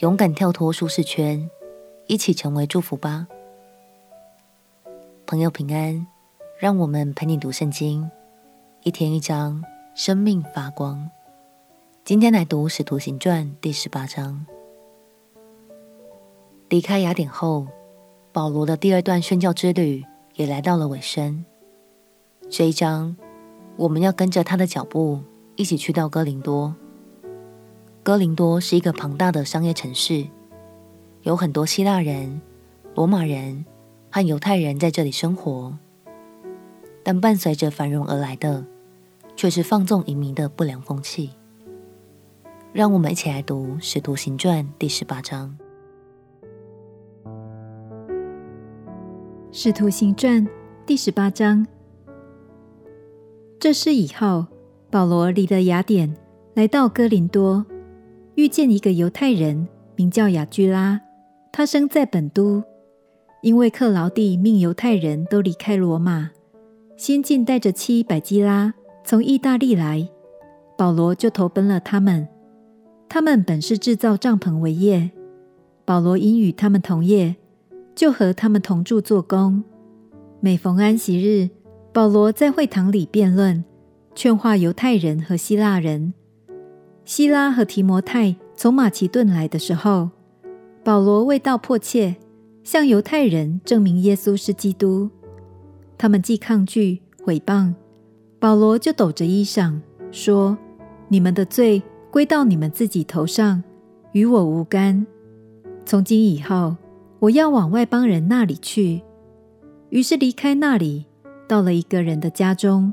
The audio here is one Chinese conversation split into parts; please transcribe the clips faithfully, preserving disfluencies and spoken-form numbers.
勇敢跳脱舒适圈，一起成为祝福吧。朋友平安，让我们陪你读圣经，一天一章，生命发光。今天来读《使徒行传》第十八章。离开雅典后，保罗的第二段宣教之旅也来到了尾声。这一章，我们要跟着他的脚步，一起去到哥林多。哥林多是一个庞大的商业城市，有很多希腊人、罗马人和犹太人在这里生活，但伴随着繁荣而来的，却是放纵淫靡的不良风气。让我们一起来读《使徒行传》第十八章。《使徒行传》第十八章。这事以后，保罗离了雅典，来到哥林多，遇见一个犹太人，名叫雅居拉，他生在本都。因为克劳地命犹太人都离开罗马，先进带着妻百基拉从意大利来，保罗就投奔了他们。他们本是制造帐篷为业，保罗因与他们同业，就和他们同住做工。每逢安息日，保罗在会堂里辩论，劝化犹太人和希腊人。希拉和提摩太从马其顿来的时候，保罗为道迫切，向犹太人证明耶稣是基督。他们既抗拒毁谤，保罗就抖着衣裳说：你们的罪归到你们自己头上，与我无干。从今以后，我要往外邦人那里去。于是离开那里，到了一个人的家中，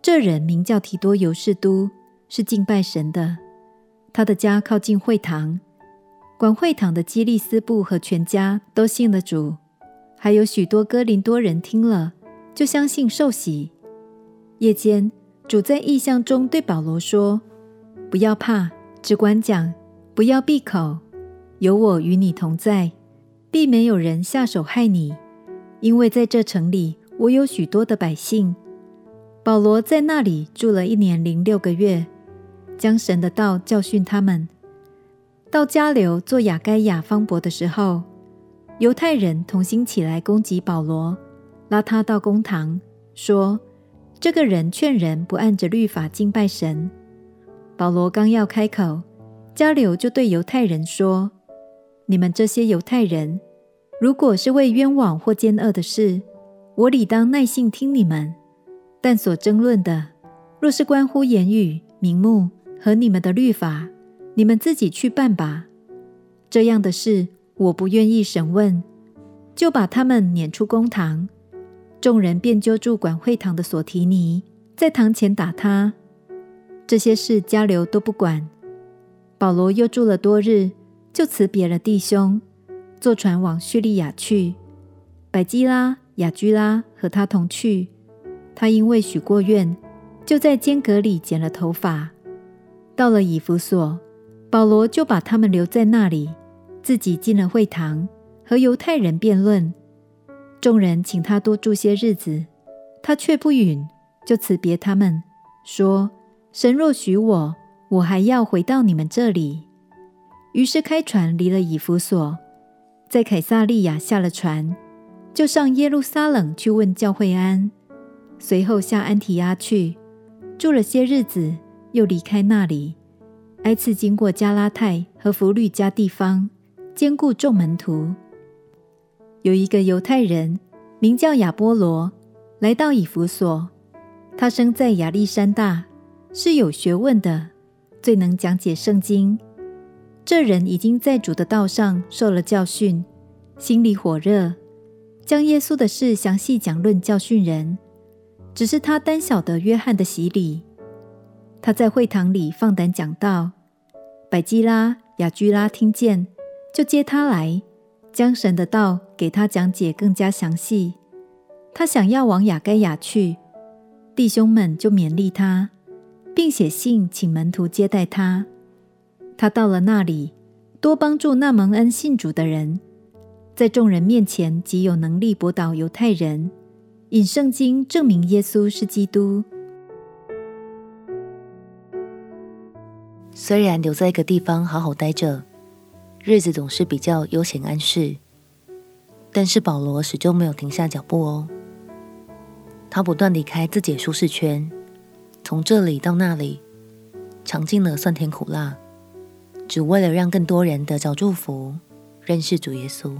这人名叫提多犹士都，是敬拜神的。他的家靠近会堂，管会堂的基利斯布和全家都信了主，还有许多哥林多人听了，就相信受洗。夜间，主在异象中对保罗说：不要怕，只管讲，不要闭口，有我与你同在，必没有人下手害你，因为在这城里我有许多的百姓。保罗在那里住了一年零六个月，将神的道教训他们。到加流做雅该亚方伯的时候，犹太人同心起来攻击保罗，拉他到公堂，说：这个人劝人不按着律法敬拜神。保罗刚要开口，加流就对犹太人说：你们这些犹太人，如果是为冤枉或奸恶的事，我理当耐性听你们；但所争论的，若是关乎言语、名目和你们的律法，你们自己去办吧。这样的事，我不愿意审问，就把他们撵出公堂。众人便揪住管会堂的索提尼，在堂前打他。这些事加流都不管。保罗又住了多日，就辞别了弟兄，坐船往叙利亚去。百基拉、雅居拉和他同去。他因为许过愿，就在间隔里剪了头发。到了以弗所，保罗就把他们留在那里，自己进了会堂，和犹太人辩论。众人请他多住些日子，他却不允，就辞别他们，说：神若许我，我还要回到你们这里。于是开船离了以弗所，在凯撒利亚下了船，就上耶路撒冷去问教会安。随后下安提阿去，住了些日子，又离开那里，挨次经过加拉太和弗律加地方，兼顾众门徒。有一个犹太人名叫亚波罗，来到以弗所，他生在亚历山大，是有学问的，最能讲解圣经。这人已经在主的道上受了教训，心里火热，将耶稣的事详细讲论教训人。只是他单晓得约翰的洗礼。他在会堂里放胆讲道，百基拉、雅居拉听见，就接他来，将神的道给他讲解更加详细。他想要往雅该亚去，弟兄们就勉励他，并写信请门徒接待他。他到了那里，多帮助那蒙恩信主的人，在众人面前极有能力驳倒犹太人，引圣经证明耶稣是基督。虽然留在一个地方好好待着，日子总是比较悠闲安适。但是保罗始终没有停下脚步哦，他不断离开自己的舒适圈，从这里到那里，尝尽了酸甜苦辣，只为了让更多人得着祝福，认识主耶稣。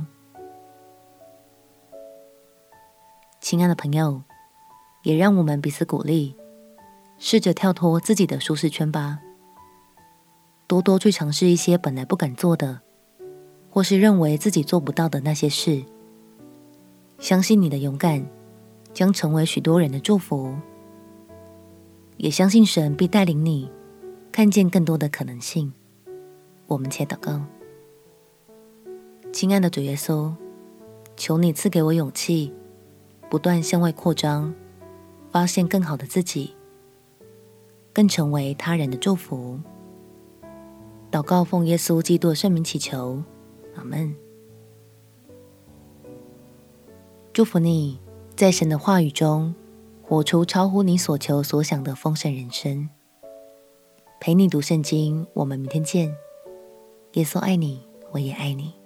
亲爱的朋友，也让我们彼此鼓励，试着跳脱自己的舒适圈吧，多多去尝试一些本来不敢做的，或是认为自己做不到的那些事。相信你的勇敢将成为许多人的祝福，也相信神必带领你看见更多的可能性。我们且祷告。亲爱的主耶稣，求你赐给我勇气，不断向外扩张，发现更好的自己，更成为他人的祝福。祷告奉耶稣基督的圣名祈求，阿们。祝福你在神的话语中活出超乎你所求所想的丰盛人生。陪你读圣经，我们明天见。耶稣爱你，我也爱你。